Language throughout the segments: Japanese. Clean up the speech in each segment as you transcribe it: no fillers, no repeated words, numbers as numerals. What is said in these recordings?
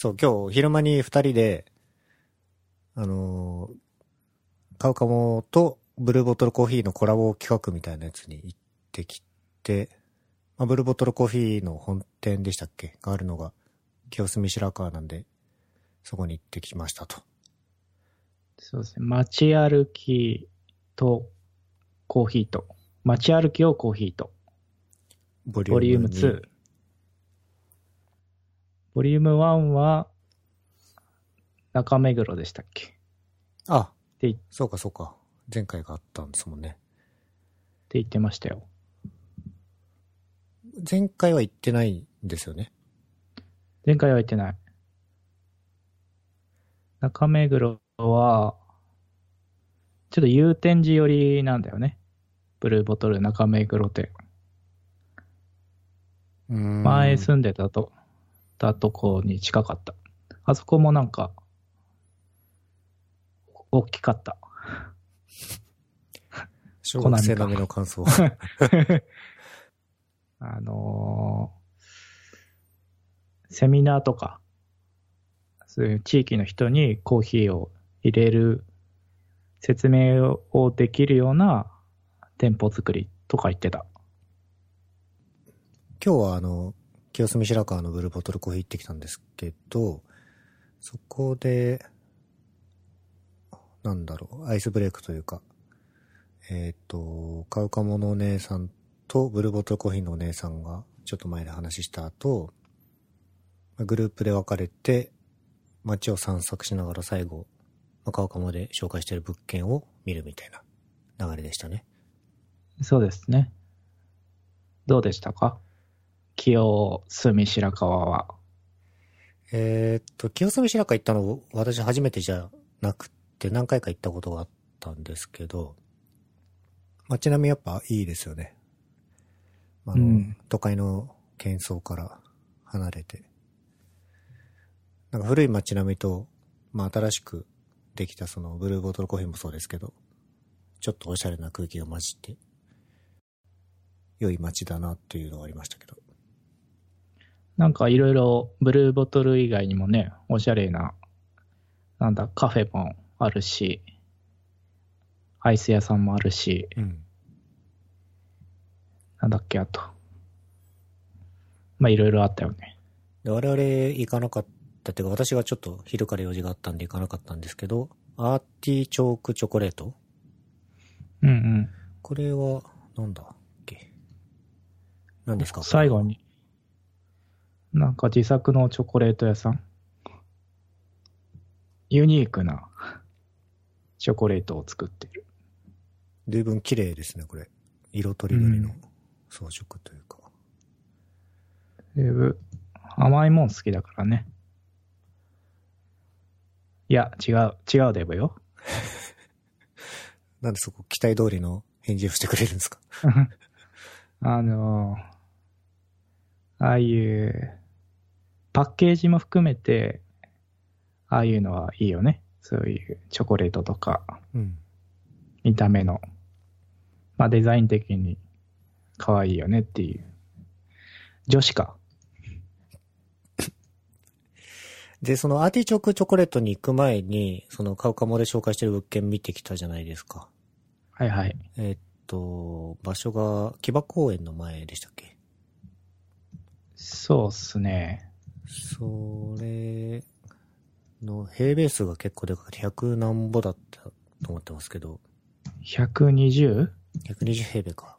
そう、今日昼間に2人で、カウカモとブルーボトルコーヒーのコラボ企画みたいなやつに行ってきて、まあ、ブルーボトルコーヒーの本店でしたっけがあるのが清澄白河なんで、そこに行ってきましたと。そうですね。街歩きとコーヒーと、街歩きをコーヒーと、ボリューム2。ボリューム1は中目黒でしたっけ？あ、そうかそうか。前回があったんですもんね。って言ってましたよ。前回は行ってないんですよね。前回は行ってない。中目黒は、ちょっと祐天寺寄りなんだよね。ブルーボトル中目黒店。前住んでたとこに近かった。あそこもなんか、大きかった。小学生並みの感想。セミナーとか、そういう地域の人にコーヒーを入れる説明をできるような店舗作りとか言ってた。今日は清澄白河のブルーボトルコーヒー行ってきたんですけど、そこで、なんだろう、アイスブレイクというか、カウカモのお姉さんとブルーボトルコーヒーのお姉さんがちょっと前で話した後、グループで分かれて街を散策しながら最後、カウカモで紹介している物件を見るみたいな流れでしたね。そうですね。どうでしたか？清澄白河は。清澄白河行ったの私初めてじゃなくて何回か行ったことがあったんですけど、街並みやっぱいいですよね。うん、都会の喧騒から離れて。なんか古い街並みと、新しくできたそのブルーボトルコーヒーもそうですけど、ちょっとおしゃれな空気が混じって、良い街だなっていうのがありましたけど。なんかいろいろブルーボトル以外にもね、おしゃれな、カフェもあるし、アイス屋さんもあるし、あと。いろいろあったよね。で、我々行かなかったっていうか、私がちょっと昼から用事があったんで行かなかったんですけど、アーティチョークチョコレート？うんうん。これは、なんだっけ？何ですか？最後に。自作のチョコレート屋さん？ユニークなチョコレートを作っている。随分綺麗ですね、これ。色とりどりの装飾というか。甘いもん好きだからね。いや、違うデブよ。なんでそこ期待通りの返事をしてくれるんですか？ああいうパッケージも含めて、ああいうのはいいよね。そういうチョコレートとか、見た目の、デザイン的に可愛いよねっていう。女子か。で、そのアーティチョークチョコレートに行く前に、そのカウカモで紹介してる物件見てきたじゃないですか。はいはい。場所が木場公園の前でしたっけ？そうっすね。それの平米数が結構でかくて100何ぼだったと思ってますけど。120？ 120平米か。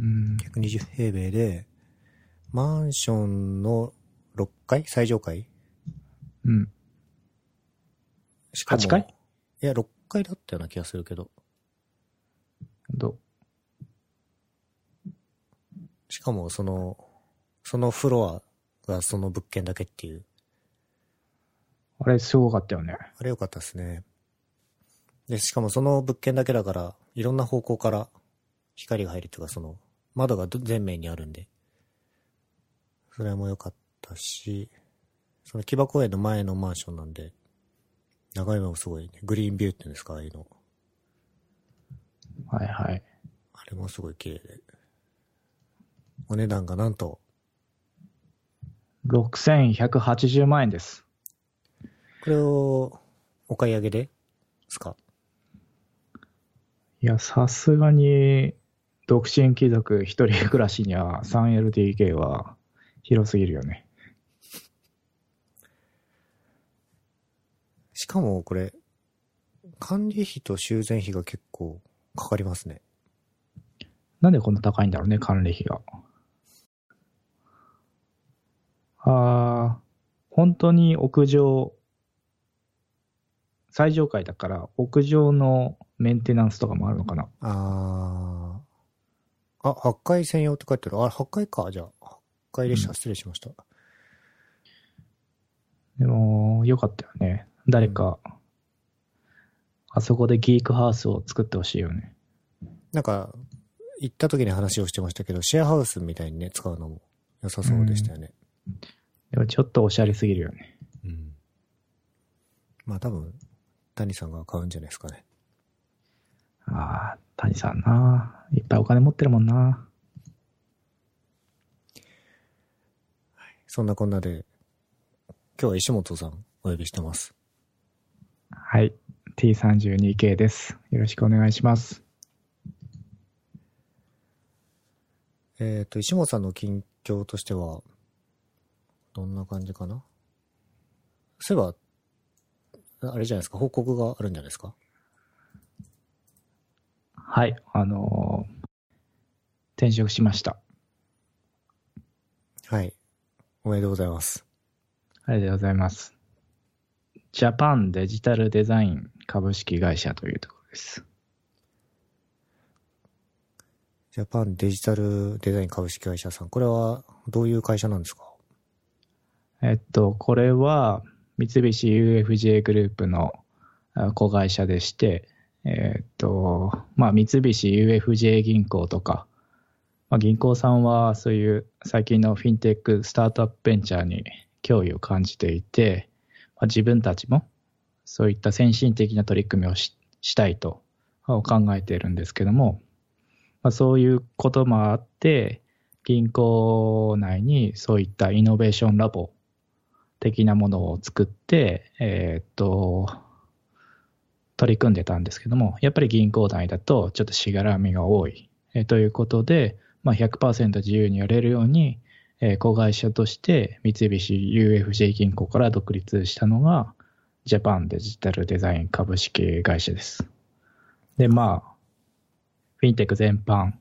120平米で、マンションの6階？最上階？しかも8階？いや、6階だったような気がするけど。しかも、そのフロアがその物件だけっていう。あれ、すごかったよね。あれ、よかったですね。で、しかもその物件だけだから、いろんな方向から光が入るというか、窓が全面にあるんで。それもよかったし、その木場公園の前のマンションなんで、眺めもすごいね。グリーンビューって言うんですか、ああいうの。はいはい。あれもすごい綺麗で。お値段がなんと、6180万円です。これをお買い上げですか？いや、さすがに独身貴族一人暮らしには 3LDK は広すぎるよね。しかもこれ管理費と修繕費が結構かかりますね。なんでこんな高いんだろうね、管理費が。ああ、本当に屋上、最上階だから屋上のメンテナンスとかもあるのかな。ああ、8階専用って書いてある。あ、8階か。じゃあ8階でした、失礼しました。でもよかったよね、誰か、あそこでギークハウスを作ってほしいよね。なんか行った時に話をしてましたけど、シェアハウスみたいにね、使うのも良さそうでしたよね。でもちょっとおしゃれすぎるよね。うん。まあ多分谷さんが買うんじゃないですかね。ああ、谷さんな、いっぱいお金持ってるもんな。はい、そんなこんなで今日は石本さんお呼びしてます。はい、T32 系です。よろしくお願いします。石本さんの近況としてはどんな感じかな。そういえばあれじゃないですか、報告があるんじゃないですか。はい、転職しました。はい、おめでとうございます。ありがとうございます。ジャパンデジタルデザイン株式会社というところです。ジャパンデジタルデザイン株式会社さん、これはどういう会社なんですか？これは三菱 UFJ グループの子会社でして、まあ、三菱 UFJ 銀行とか、まあ、銀行さんはそういう最近のフィンテックスタートアップベンチャーに脅威を感じていて、まあ、自分たちもそういった先進的な取り組みを したいと考えているんですけども、まあ、そういうこともあって銀行内にそういったイノベーションラボ的なものを作って、取り組んでたんですけども、やっぱり銀行内だとちょっとしがらみが多い、ということで、まあ、100% 自由にやれるように、子会社として三菱 UFJ 銀行から独立したのがジャパンデジタルデザイン株式会社です。で、まあ、フィンテック全般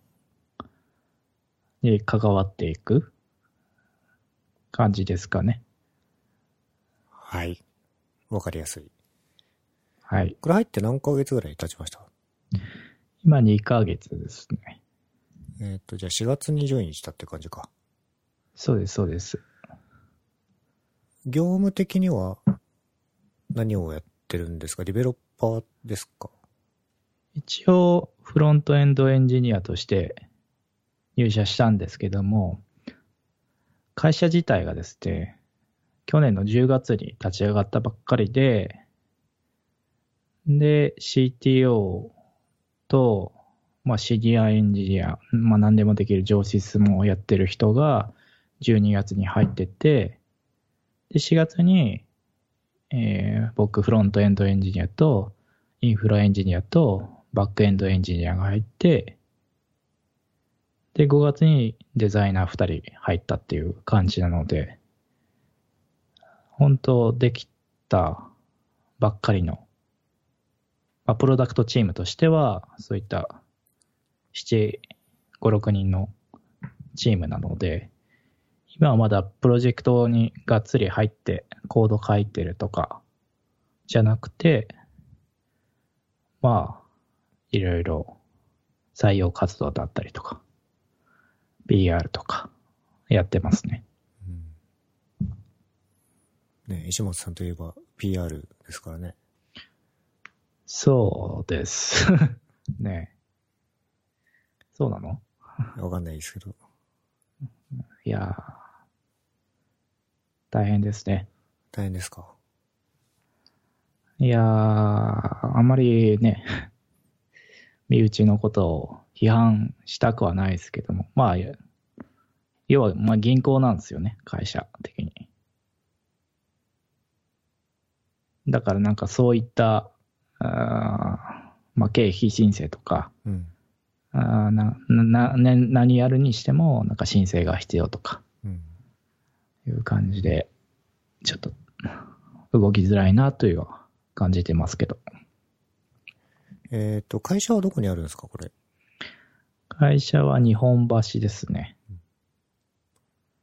に関わっていく感じですかね。はい。わかりやすい。はい。これ入って何ヶ月ぐらい経ちました？今2ヶ月ですね。じゃあ4月にジョインしたって感じか。そうです、そうです。業務的には何をやってるんですか？ディベロッパーですか？一応、フロントエンドエンジニアとして入社したんですけども、会社自体がですね、去年の10月に立ち上がったばっかりで、で、CTO と、まあ、シニアエンジニア、まあ、何でもできる上司相撲をやってる人が12月に入ってて、で、4月に、僕、フロントエンドエンジニアと、インフラエンジニアと、バックエンドエンジニアが入って、で、5月にデザイナー2人入ったっていう感じなので、本当できたばっかりの、まあ、プロダクトチームとしては、そういった7、5、6人のチームなので、今はまだプロジェクトにがっつり入ってコード書いてるとかじゃなくて、まあ、いろいろ採用活動だったりとか PR とかやってますね。うん、ね、石本さんといえば PR ですからね。そうですね。そうなの？わかんないですけど。いやー、大変ですね。大変ですか？いやー、あんまりね身内のことを批判したくはないですけども、まあ、要は、まあ、銀行なんですよね、会社的に。だからなんかそういった、まあ、経費申請とか、うん、何やるにしても、なんか申請が必要とか、いう感じで、ちょっと動きづらいなというのは感じてますけど。会社はどこにあるんですか、これ。会社は日本橋ですね。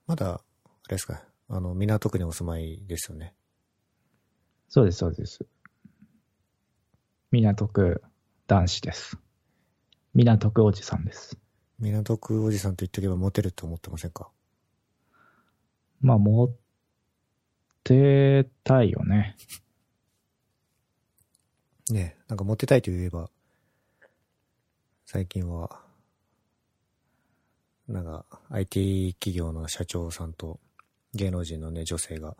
まだ、あれですか、港区にお住まいですよね。そうです、そうです。港区男子です。港区おじさんです。港区おじさんと言っておけばモテると思ってませんか？まあ、モテたいよね。ねえ、なんかモテたいと言えば、最近は、なんか IT 企業の社長さんと芸能人のね、女性が、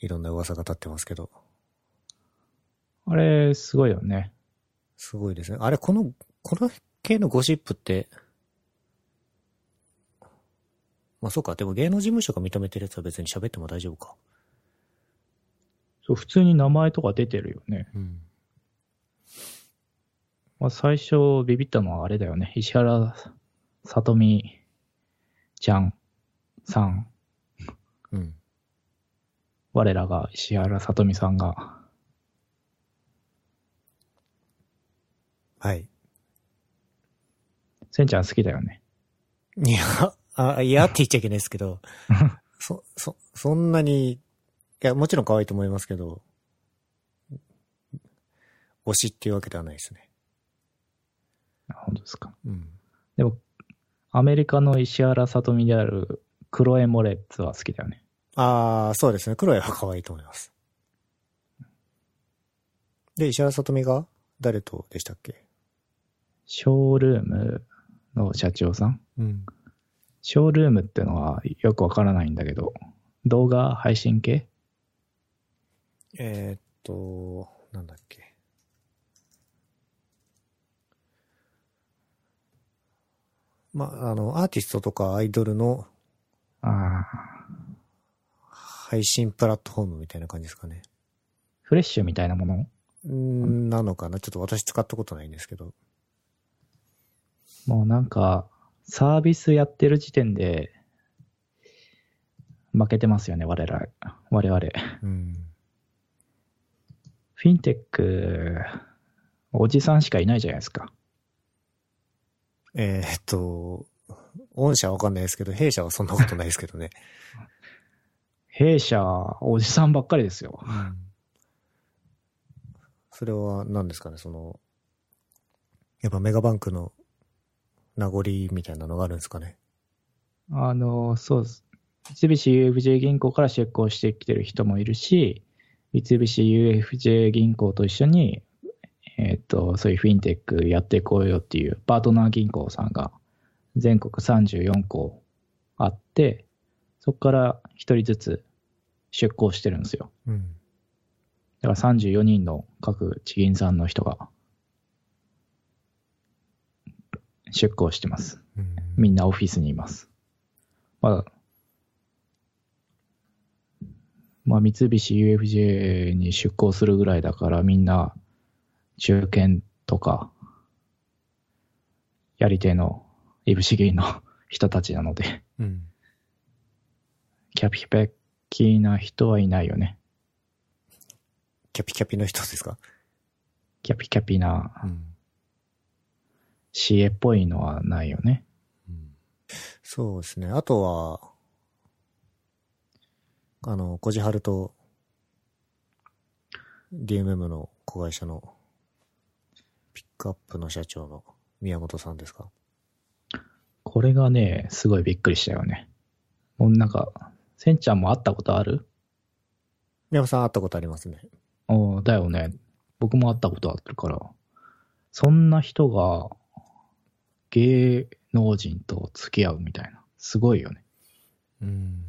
いろんな噂が立ってますけど。あれ、すごいよね。すごいですね。あれ、この系のゴシップって、まあそうか、でも芸能事務所が認めてるやつは別に喋っても大丈夫か。そう、普通に名前とか出てるよね。うん。まあ、最初ビビったのはあれだよね。石原さとみちゃんさん。うん。我らが石原さとみさんが。はい。せんちゃん好きだよね。いや、いやって言っちゃいけないですけど、そんなに、いや、もちろん可愛いと思いますけど、推しっていうわけではないですね。本当ですか。うん。でも、アメリカの石原さとみであるクロエ・モレッツは好きだよね。ああ、そうですね。クロエは可愛いと思います。で、石原さとみが誰とでしたっけ？ショールームの社長さん。うん。ショールームってのはよくわからないんだけど、動画配信系？なんだっけ。まあ、アーティストとかアイドルの配信プラットフォームみたいな感じですかね。フレッシュみたいなものなのかな。ちょっと私使ったことないんですけど。もうなんか、サービスやってる時点で負けてますよね、我々。うん、フィンテック、おじさんしかいないじゃないですか。御社はわかんないですけど、弊社はそんなことないですけどね。弊社、おじさんばっかりですよ。うん、それは何ですかね、やっぱメガバンクの名残みたいなのがあるんですかね。そうです。三菱 UFJ 銀行から出向してきてる人もいるし、三菱 UFJ 銀行と一緒に、そういうフィンテックやっていこうよっていうパートナー銀行さんが全国34校あって、そこから1人ずつ出向してるんですよ。うん、だから34人の各地銀さんの人が出向してます。うん、みんなオフィスにいます。まあ、三菱 UFJ に出向するぐらいだからみんな中堅とか、やり手の、いぶし銀の人たちなので、うん、キャピキャピな人はいないよね。キャピキャピの人ですか？キャピキャピな、CA っぽいのはないよね。うん、そうですね。あとは、こじはると、DMM の子会社の、ピックアップの社長の宮本さんですか？これがね、すごいびっくりしたよね。もうなんか、せんちゃんも会ったことある？宮本さん会ったことありますね。おー、だよね。僕も会ったことあるから。そんな人が芸能人と付き合うみたいな。すごいよね。うん。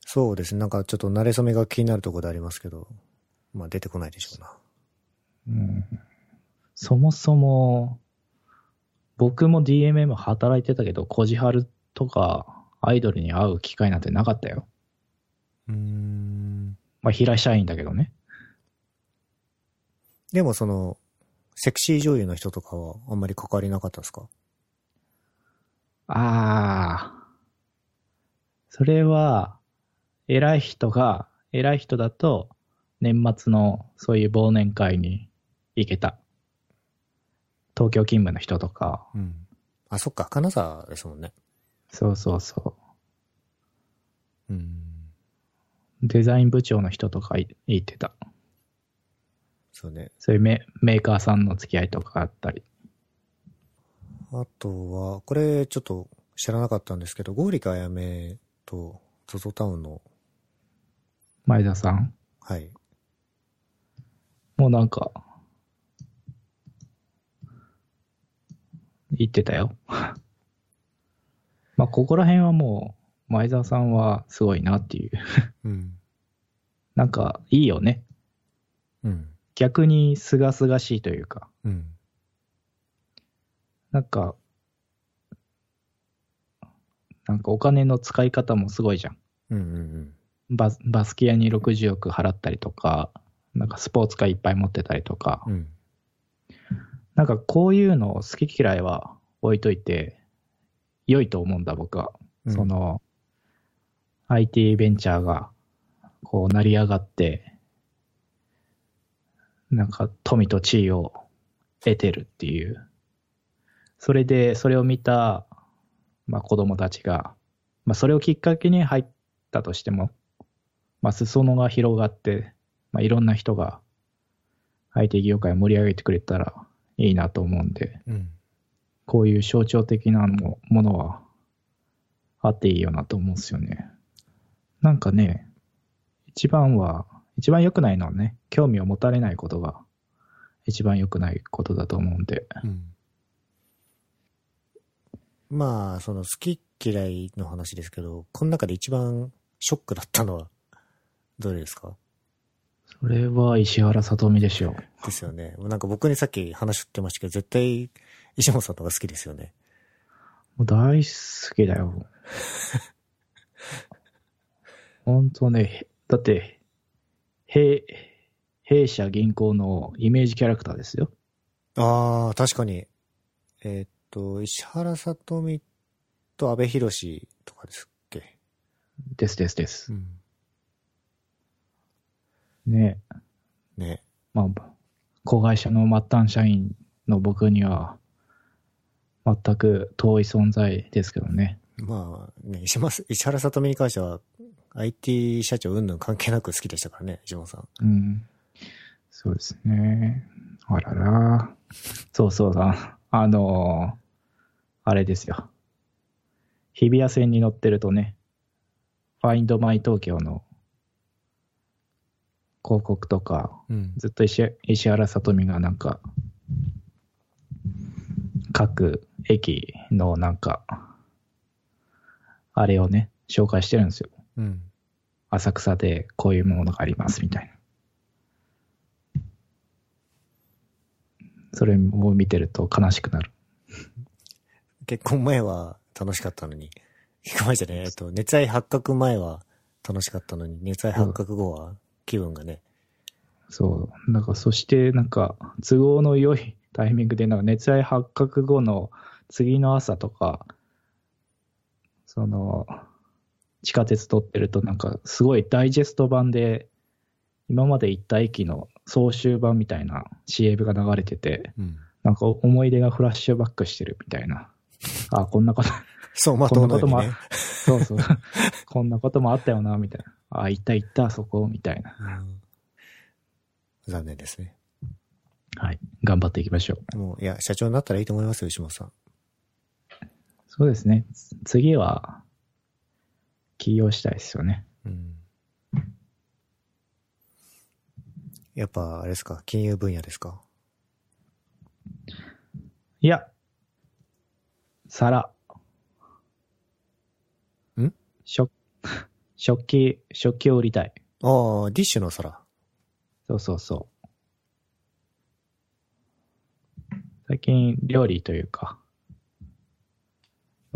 そうですね。なんかちょっと馴れ初めが気になるところでありますけど、まあ出てこないでしょうな。うん。そもそも、僕も DMM 働いてたけど、コジハルとかアイドルに会う機会なんてなかったよ。まあ平社員だけどね。でもそのセクシー女優の人とかはあんまり関わりなかったですか？ああ、それは偉い人だと年末のそういう忘年会に行けた。東京勤務の人とか、うん、あ、そっか、金沢ですもんね。そうそうそう。うん。デザイン部長の人とか言ってた。そうね。そういうメーカーさんの付き合いとかあったり。あとはこれちょっと知らなかったんですけど、ゴーリカあやめとゾゾタウンの前田さん。はい。もうなんか。言ってたよまあここら辺はもう前澤さんはすごいなっていううん、なんかいいよね、うん、逆にすがすがしいというか、うん、なんかお金の使い方もすごいじゃん、うんうんうん、バスキアに60億払ったりとか、なんかスポーツカーいっぱい持ってたりとか、うん、なんかこういうのを好き嫌いは置いといて良いと思うんだ僕は、うん、その IT ベンチャーがこう成り上がってなんか富と地位を得てるっていう、それでそれを見た、まあ、子供たちが、まあ、それをきっかけに入ったとしても、まあ、裾野が広がって、まあ、いろんな人が IT 業界を盛り上げてくれたらいいなと思うんで、うん、こういう象徴的なものはあっていいよなと思うんですよね。なんかね、一番良くないのはね、興味を持たれないことが一番良くないことだと思うんで、うん、まあその好き嫌いの話ですけど、この中で一番ショックだったのはどれですか？それは石原さとみでしょう。ですよね。なんか僕にさっき話しってましたけど、絶対石本さんとか好きですよね。もう大好きだよ。本当ね、だって弊社銀行のイメージキャラクターですよ。ああ、確かに。石原さとみと阿部寛とかですっけ？です。うんね。まあ、子会社の末端社員の僕には全く遠い存在ですけどね。まあね、石原さとみに関しては IT 社長云々関係なく好きでしたからね、石本さん。うん。そうですね。あらら。そうだ。あれですよ。日比谷線に乗ってるとね、Find My Tokyo の広告とか、うん、ずっと石原さとみがなんか各駅のなんかあれをね紹介してるんですよ、うん、浅草でこういうものがありますみたいな。それを見てると悲しくなる。結婚前は楽しかったのに、結婚前じゃねえ、熱愛発覚前は楽しかったのに、熱愛発覚後は、うん、気分がね。そう。なんか、そして、なんか、都合の良いタイミングで、なんか、熱愛発覚後の次の朝とか、その、地下鉄取ってると、なんか、すごいダイジェスト版で、今まで行った駅の総集版みたいな CM が流れてて、うん、なんか、思い出がフラッシュバックしてるみたいな。あ、こんなこと、そう、まあ、こんなことも、ね、そう。こんなこともあったよな、みたいな。あ、行った、そこ、みたいな、うん。残念ですね。はい。頑張っていきましょう。もう、いや、社長になったらいいと思いますよ、石本さん。そうですね。次は、起業したいですよね。うん。やっぱ、あれですか、金融分野ですか？いや、食器を売りたい。ああ、ディッシュの皿。そう。最近料理というか、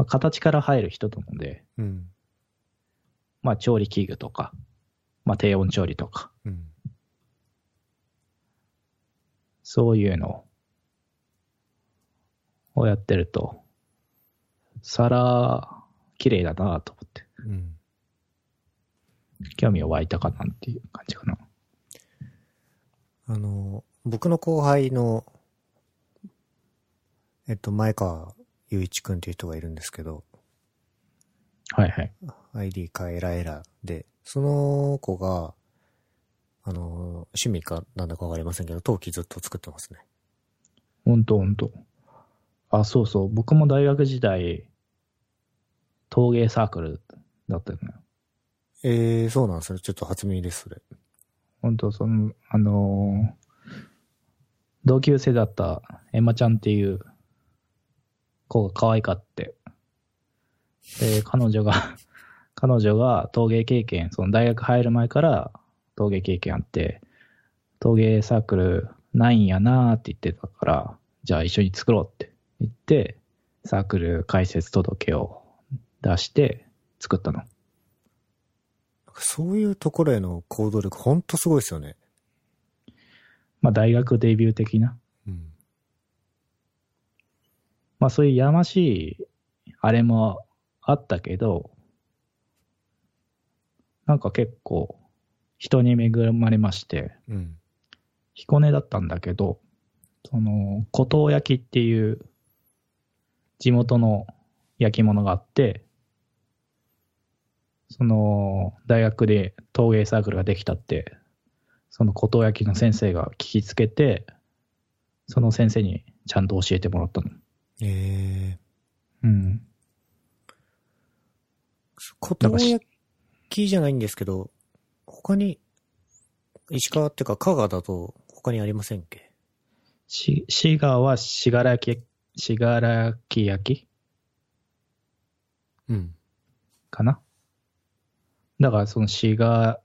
まあ、形から入る人なので、うん、まあ調理器具とか、まあ、低温調理とか、うん、そういうのをやってると皿綺麗だなと思って、うん、興味を湧いたかなっていう感じかな。僕の後輩の前川雄一くんという人がいるんですけど、はいはい。ID かエラエラで、その子が、趣味かなんだかわかりませんけど、陶器ずっと作ってますね。ほんとほんと。あ、そうそう。僕も大学時代、陶芸サークルだったよね。そうなんですね。ちょっと初耳です、それ。ほんと、同級生だったエマちゃんっていう子が可愛かって、で、彼女が陶芸経験、その大学入る前から陶芸経験あって、陶芸サークルないんやなーって言ってたから、じゃあ一緒に作ろうって言って、サークル開設届を出して作ったの。そういうところへの行動力、ほんとすごいですよね。まあ大学デビュー的な。うん、まあそういうやましいあれもあったけど、なんか結構人に恵まれまして、うん、彦根だったんだけど、その古東焼きっていう地元の焼き物があって、その大学で陶芸サークルができたって、その古東焼きの先生が聞きつけて、その先生にちゃんと教えてもらったの。へぇ、うん。古東焼きじゃないんですけど、他に、石川っていうか香川だと他にありませんっけ？滋賀は信楽焼きうん。かな？だからその信楽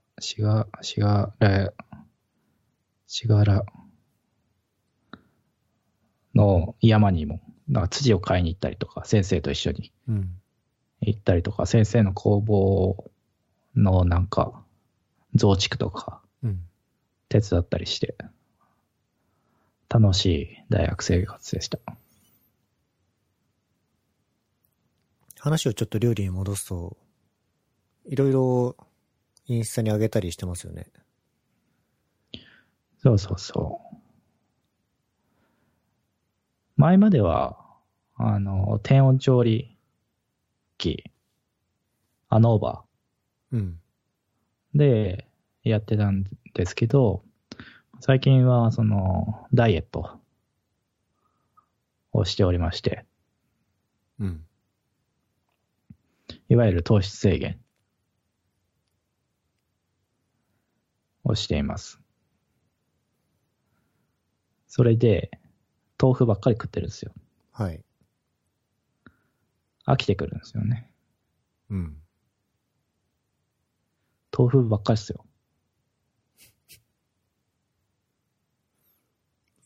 の山にも土を買いに行ったりとか、先生と一緒に行ったりとか、うん、先生の工房のなんか増築とか手伝ったりして、うん、楽しい大学生活でした。話をちょっと料理に戻すと、いろいろインスタに上げたりしてますよね。そうそうそう。前までは、低温調理機、アノーバーでやってたんですけど、最近はそのダイエットをしておりまして、うん、いわゆる糖質制限をしています。それで、豆腐ばっかり食ってるんですよ。はい。飽きてくるんですよね。うん。豆腐ばっかりですよ。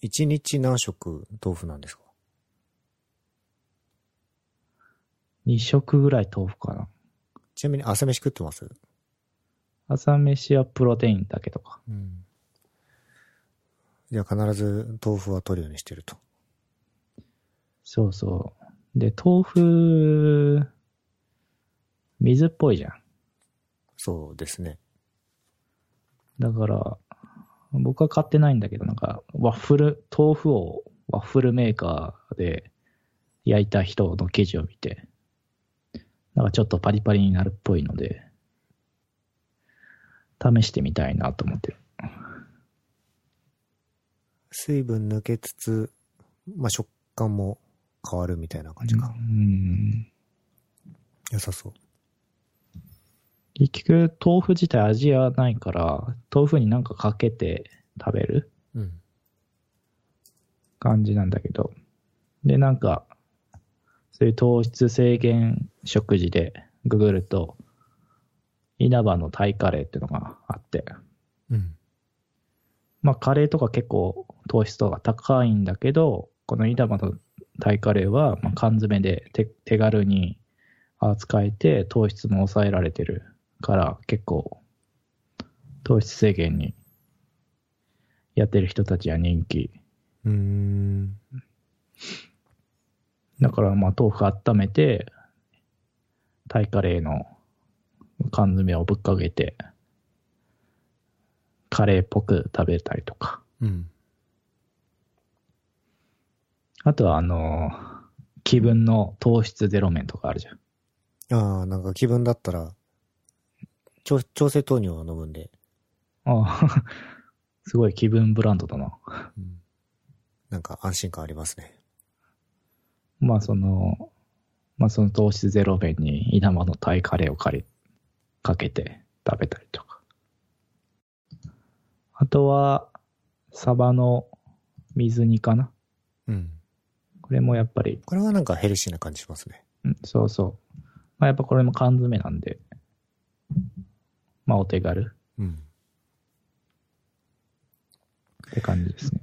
一日何食豆腐なんですか？2食ぐらい豆腐かな。ちなみに朝飯食ってます？朝飯はプロテインだけとか。うん。じゃあ必ず豆腐は取るようにしてると。そうそう。で、豆腐、水っぽいじゃん。そうですね。だから、僕は買ってないんだけど、なんか、豆腐をワッフルメーカーで焼いた人の記事を見て、なんかちょっとパリパリになるっぽいので、試してみたいなと思ってる。水分抜けつつ、まあ、食感も変わるみたいな感じか。うん。良さそう。結局、豆腐自体味はないから、豆腐になんかかけて食べる感じなんだけど。で、なんか、そういう糖質制限食事でググると、稲葉のタイカレーっていうのがあって。うん。まあカレーとか結構糖質度が高いんだけど、この稲葉のタイカレーはまあ缶詰で手軽に使えて、糖質も抑えられてるから、結構、糖質制限にやってる人たちは人気。だから、まあ、豆腐温めて、タイカレーの缶詰をぶっかけて、カレーっぽく食べたりとか。うん、あとは、気分の糖質ゼロ麺とかあるじゃん。ああ、なんか気分だったら、調整豆乳を飲むんで。ああ、すごい気分ブランドだな。うん、なんか安心感ありますね。まあその糖質ゼロ麺に稲葉のタイカレーをかけて食べたりとか。あとは、サバの水煮かな。うん。これもやっぱり。これはなんかヘルシーな感じしますね。うん、そうそう。まあやっぱこれも缶詰なんで、まあお手軽。うん。って感じですね。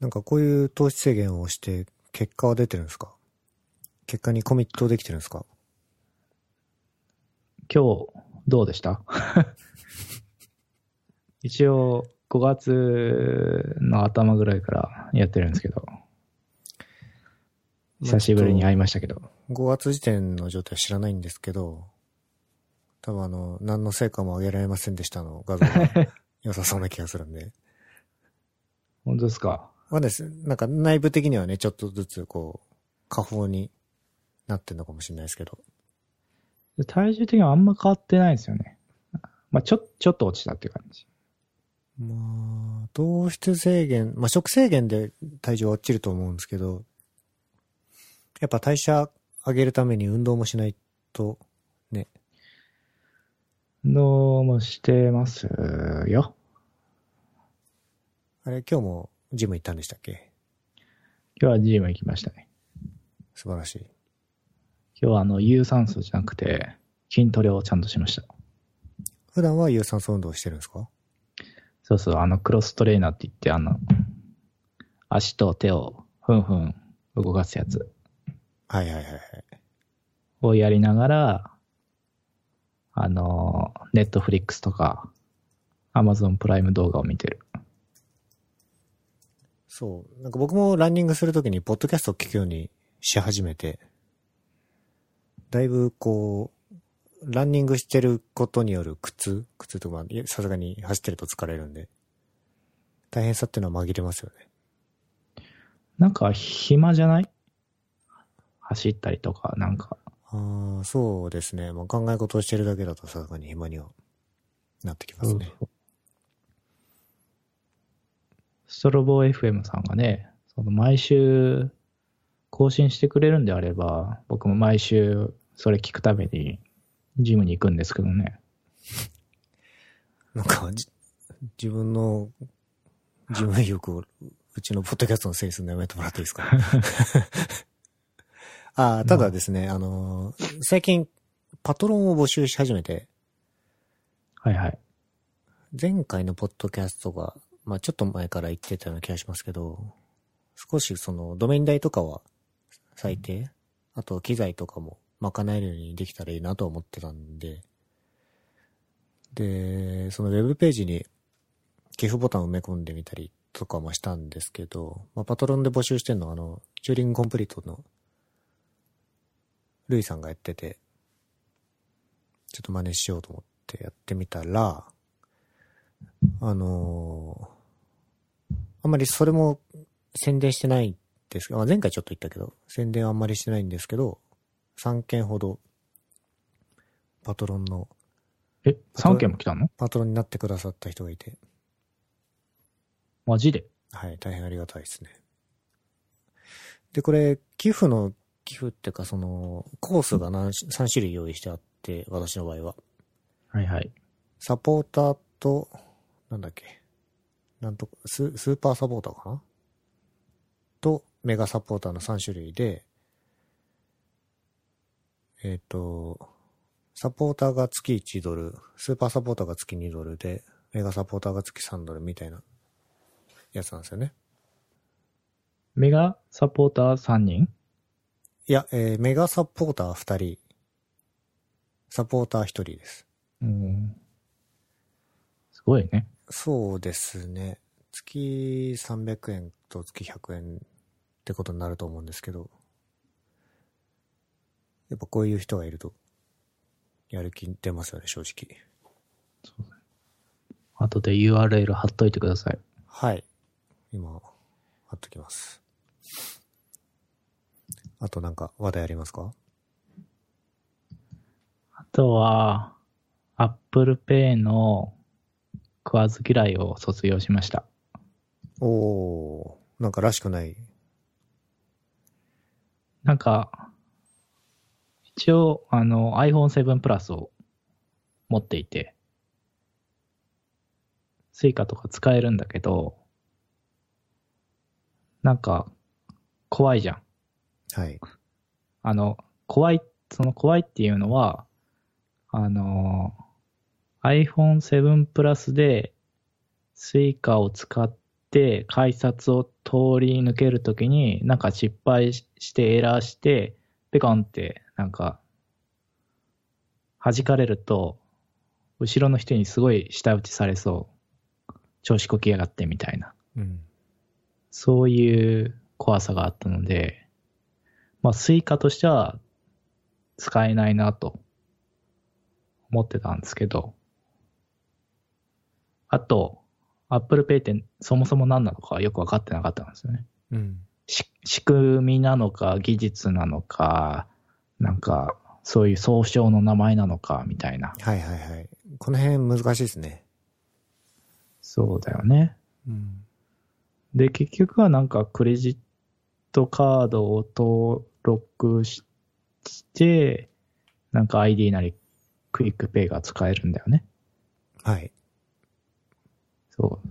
なんかこういう糖質制限をして結果は出てるんですか？結果にコミットできてるんですか？今日どうでした？一応5月の頭ぐらいからやってるんですけど、久しぶりに会いましたけど、5月時点の状態は知らないんですけど、多分何の成果も上げられませんでしたの画像が良さそうな気がするんで。本当ですか？まあです。なんか内部的にはね、ちょっとずつこう下方になってるのかもしれないですけど、体重的にはあんま変わってないですよね。まあちょっと落ちたっていう感じ。まあ糖質制限、まあ食制限で体重は落ちると思うんですけど、やっぱ代謝上げるために運動もしないとね。運動もしてますよ。あれ、今日もジム行ったんでしたっけ？今日はジム行きましたね。素晴らしい。今日は有酸素じゃなくて筋トレをちゃんとしました。普段は有酸素運動してるんですか？そうそう、クロストレーナーって言って、足と手をふんふん動かすやつ。はいはいはいはい。をやりながら、ネットフリックスとか、Amazon プライム動画を見てる。そう。なんか僕もランニングするときに、ポッドキャストを聞くようにし始めて、だいぶこう、ランニングしてることによる苦痛とか、さすがに走ってると疲れるんで、大変さっていうのは紛れますよね。なんか暇じゃない？走ったりとか、なんか。ああ、そうですね。まあ、考え事をしてるだけだとさすがに暇にはなってきますね。ストロボ FM さんがね、その毎週、更新してくれるんであれば、僕も毎週それ聞くためにジムに行くんですけどね。なんか自分のジム欲をうちのポッドキャストのせいにするのやめてもらっていいですか？あ、ただですね、最近パトロンを募集し始めて、はいはい。前回のポッドキャストが、まあちょっと前から言ってたような気がしますけど、少しそのドメイン代とかは最低、あと機材とかも賄えるようにできたらいいなと思ってたんで、でそのウェブページに寄付ボタンを埋め込んでみたりとかもしたんですけど、まあ、パトロンで募集してるのはチューリングコンプリートのルイさんがやってて、ちょっと真似しようと思ってやってみたら、あんまりそれも宣伝してないですが、まあ、前回ちょっと言ったけど、宣伝はあんまりしてないんですけど、3件ほど、パトロンの。え、3件も来たの？パトロンになってくださった人がいて。マジで？はい、大変ありがたいですね。で、これ、寄付っていうか、その、コースが3種類用意してあって、私の場合は。はいはい。サポーターと、なんだっけ、スーパーサポーターかな？とメガサポーターの3種類で、サポーターが月1ドル、スーパーサポーターが月2ドルで、メガサポーターが月3ドルみたいなやつなんですよね。メガサポーター3人？いや、メガサポーター2人、サポーター1人です。うん。すごいね。そうですね。月300円と月100円ってことになると思うんですけど、やっぱこういう人がいるとやる気出ますよね、正直。そうね。後で URL 貼っといてください。はい。今貼っときます。あとなんか話題ありますか？あとは Apple Pay の食わず嫌いを卒業しました。おー、なんからしくない。なんか一応iPhone 7 Plus を持っていて Suica とか使えるんだけど、なんか怖いじゃん。はい。怖いっていうのは、iPhone 7 Plus で Suica を使って改札を通り抜けるときに、なんか失敗してエラーして、ペカンってなんか弾かれると、後ろの人にすごい舌打ちされそう。調子こきやがってみたいな。うん、そういう怖さがあったので、まあ、Suica としては使えないなと思ってたんですけど、あと Apple Pay ってそもそも何なのかよく分かってなかったんですよね、うん、仕組みなのか技術なのか、なんかそういう総称の名前なのかみたいな。はいはいはい。この辺難しいですね。そうだよね、うん、で結局はなんかクレジットカードを登録して、なんか ID なりクイックペイが使えるんだよね。はい。そう。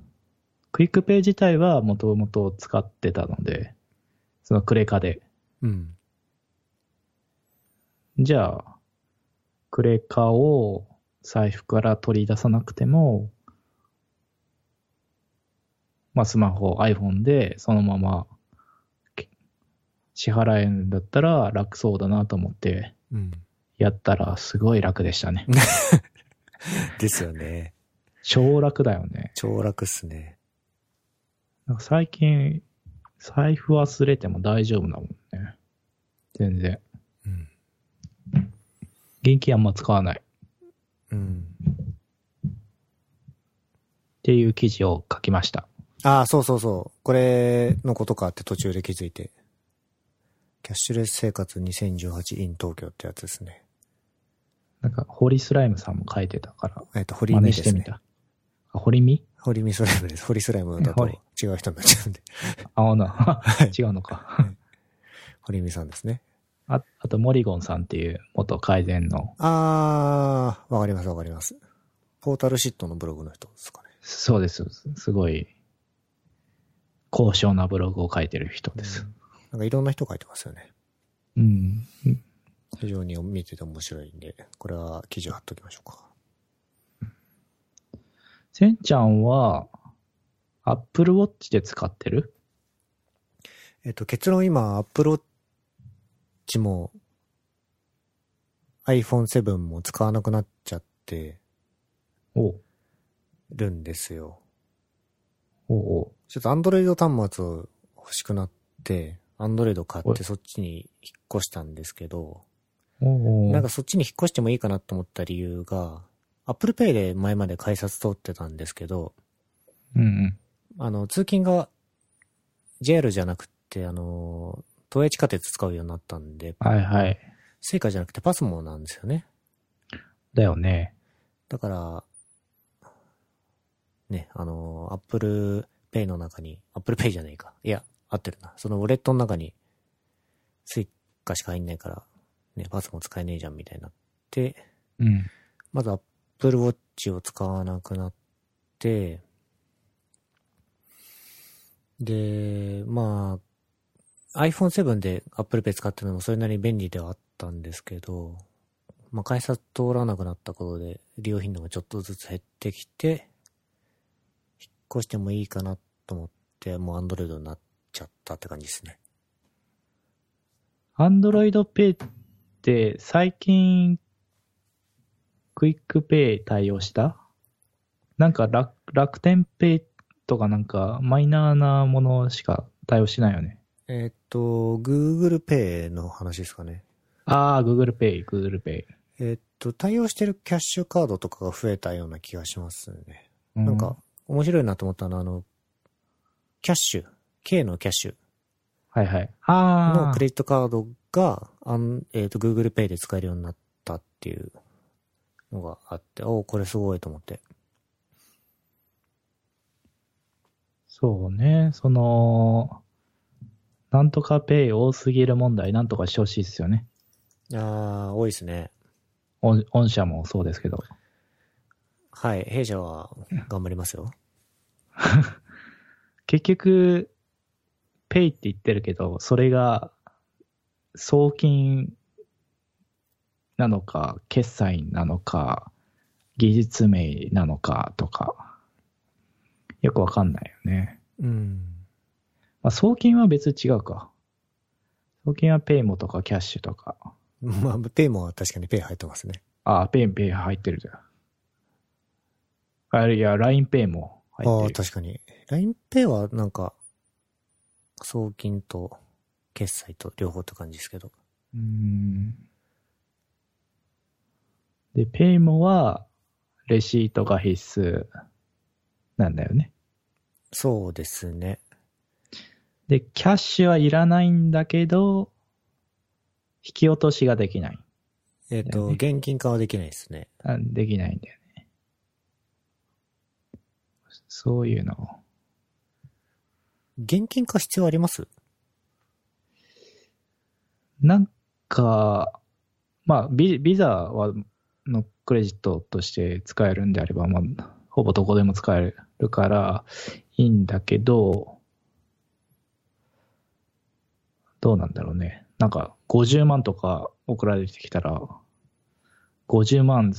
クイックペイ自体はもともと使ってたので、そのクレカで。うん。じゃあ、クレカを財布から取り出さなくても、まあスマホ、iPhone でそのまま支払えるんだったら楽そうだなと思ってやったらすごい楽でしたね、うん、ですよね。超楽だよね。超楽っすね。なんか最近財布忘れても大丈夫だもんね、全然、うん、現金あんま使わない、うん、っていう記事を書きました。ああ、そうそうそう、これのことかって途中で気づいて、キャッシュレス生活2018 in 東京ってやつですね。なんか、ホリスライムさんも書いてたから。ホリミですね。真似してみた。あ、ホリミスライムです。ホリスライムだと違う人になっちゃうんで。あ、な。違うのか。はい、ホリミさんですね。あと、モリゴンさんっていう元改善の。あー、わかります。ポータルシットのブログの人ですかね。そうです。すごい、高尚なブログを書いてる人です。うん、なんかいろんな人書いてますよね。うん。非常に見てて面白いんで、これは記事を貼っときましょうか。せんちゃんは、Apple Watch で使ってる？結論今、Apple Watch も iPhone 7も使わなくなっちゃってるんですよ。おう。ちょっと Android 端末を欲しくなって、Android を買ってそっちに引っ越したんですけど、なんかそっちに引っ越してもいいかなと思った理由が、Apple Pay で前まで改札通ってたんですけど、うん、通勤が JR じゃなくて、都営地下鉄使うようになったんで、はいはい。Suica じゃなくてパスモなんですよね。だよね。だから、ね、Apple Pay の中に、Apple Pay じゃないか。いや、合ってるな。そのウォレットの中にSuicaしか入んないから、ね、パスも使えねえじゃんみたいになって、うん、まず Apple Watch を使わなくなって、で、まあ、iPhone 7で Apple Pay 使ってるのもそれなりに便利ではあったんですけど、まあ、改札通らなくなったことで利用頻度がちょっとずつ減ってきて、引っ越してもいいかなと思って、もう Android になって、ちゃったって感じですね。Android Pay って最近クイックペイ対応したなんか 楽天ペイとかなんかマイナーなものしか対応しないよね。Google Pay の話ですかね。ああ、Google Pay、Google Pay。対応してるキャッシュカードとかが増えたような気がしますね。うん、なんか、面白いなと思ったのは、キャッシュ、K のキャッシュ。はいはい。ああ。のクレジットカードが、Google Pay で使えるようになったっていうのがあって、おお、これすごいと思って。そうね、なんとかペイ多すぎる問題、なんとかしてほしいですよね。ああ、多いですね。御社もそうですけど。はい、弊社は頑張りますよ。結局、ペイって言ってるけど、それが送金なのか、決済なのか、技術名なのかとか、よくわかんないよね。うん。まあ、送金は別違うか。送金はペイモとかキャッシュとか。まあ、ペイモは確かにペイ入ってますね。ああ、ペイ入ってるじゃん。あれ、いや、LINE ペイも入ってる。ああ、確かに。LINE ペイはなんか、送金と決済と両方って感じですけど。で、ペイモは、レシートが必須なんだよね。そうですね。で、キャッシュはいらないんだけど、引き落としができない。ね、現金化はできないですね。できないんだよね。そういうの。現金化必要あります？なんか、まあ、ビザはのクレジットとして使えるんであれば、まあ、ほぼどこでも使えるからいいんだけど、どうなんだろうね。なんか50万とか送られてきたら50万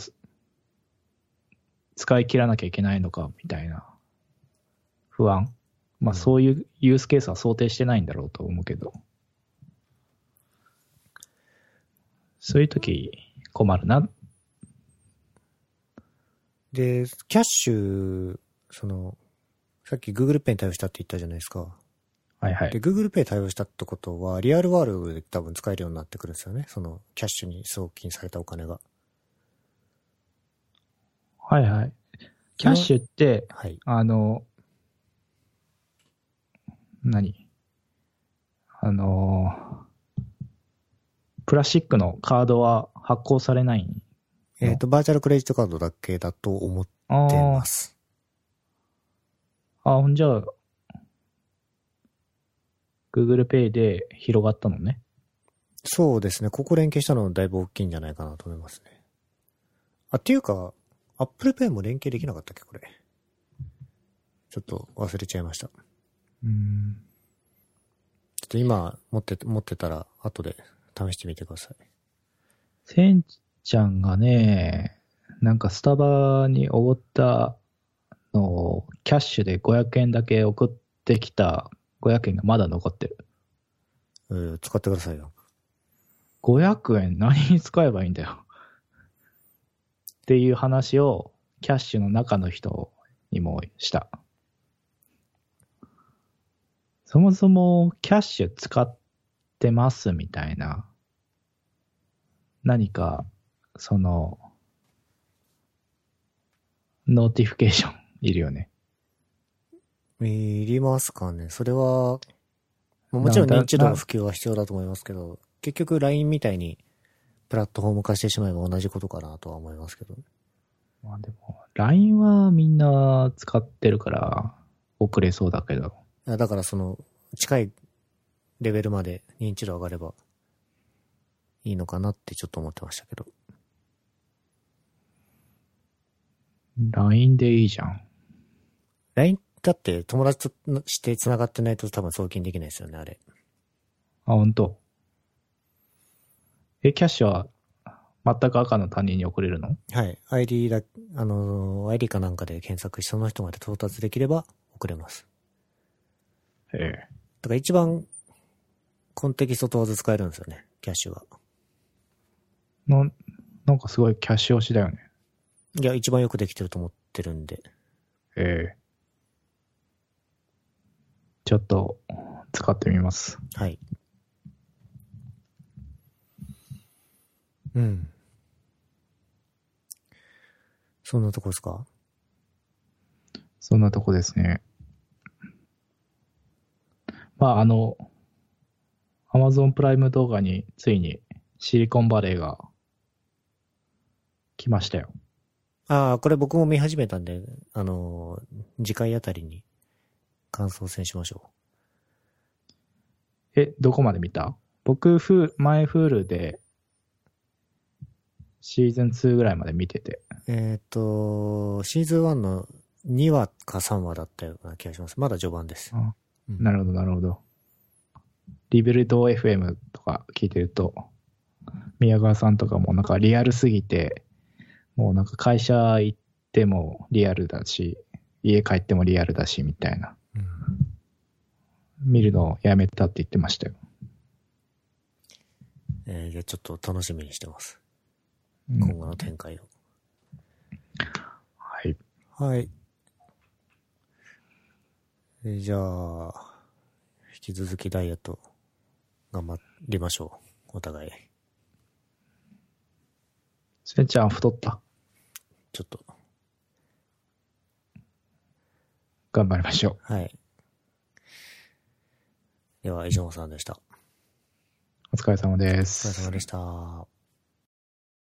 使い切らなきゃいけないのかみたいな不安。まあそういうユースケースは想定してないんだろうと思うけど、そういう時困るな。で、キャッシュ、さっき Google Pay に対応したって言ったじゃないですか。はいはい、で Google Pay 対応したってことはリアルワールドで多分使えるようになってくるんですよね。そのキャッシュに送金されたお金が。はいはい。キャッシュって、はい、プラスチックのカードは発行されない。バーチャルクレジットカードだけだと思ってます。ほんじゃあ。Google Pay で広がったのね。そうですね。ここ連携したのだいぶ大きいんじゃないかなと思いますね。あ、っていうか、Apple Pay も連携できなかったっけ、これ。ちょっと忘れちゃいました。ちょっと今持ってたら後で試してみてください。せんちゃんがね、なんかスタバにおごったのをキャッシュで500円だけ送ってきた。500円がまだ残ってる。使ってくださいよ。500円何に使えばいいんだよっていう話をキャッシュの中の人にもした。そもそもキャッシュ使ってますみたいな、何かノーティフィケーションいるよね。いりますかね。それは、もちろん認知度の普及は必要だと思いますけど、結局 LINE みたいにプラットフォーム化してしまえば同じことかなとは思いますけど。まあでも、LINE はみんな使ってるから遅れそうだけど。だから近いレベルまで認知度上がればいいのかなってちょっと思ってましたけど。LINE でいいじゃん。LINEだって友達として繋がってないと多分送金できないですよね、あれ。あ、ほんと。キャッシュは全く赤の他人に送れるの？はい。ID かなんかで検索してその人まで到達できれば送れます。へえ。だから一番コンテキスト問わず使えるんですよね、キャッシュは。なんかすごいキャッシュ推しだよね。いや、一番よくできてると思ってるんで。ちょっと使ってみます。はい。うん。そんなとこですか？そんなとこですね。まあ、Amazon プライム動画についにシリコンバレーが来ましたよ。ああ、これ僕も見始めたんで、次回あたりに感想戦しましょう。どこまで見た？僕、前フールでシーズン2ぐらいまで見てて。シーズン1の2話か3話だったような気がします。まだ序盤です。あ、なるほど、なるほど。リベルド FM とか聞いてると、宮川さんとかもなんかリアルすぎて、もうなんか会社行ってもリアルだし、家帰ってもリアルだしみたいな、見るのをやめたって言ってましたよ。いや、ちょっと楽しみにしてます、今後の展開を。はいはい。じゃあ引き続きダイエット頑張りましょう、お互い。せんちゃん太った？ちょっと頑張りましょう。はい。では石本さんでした。お疲れ様です。お疲れ様でした。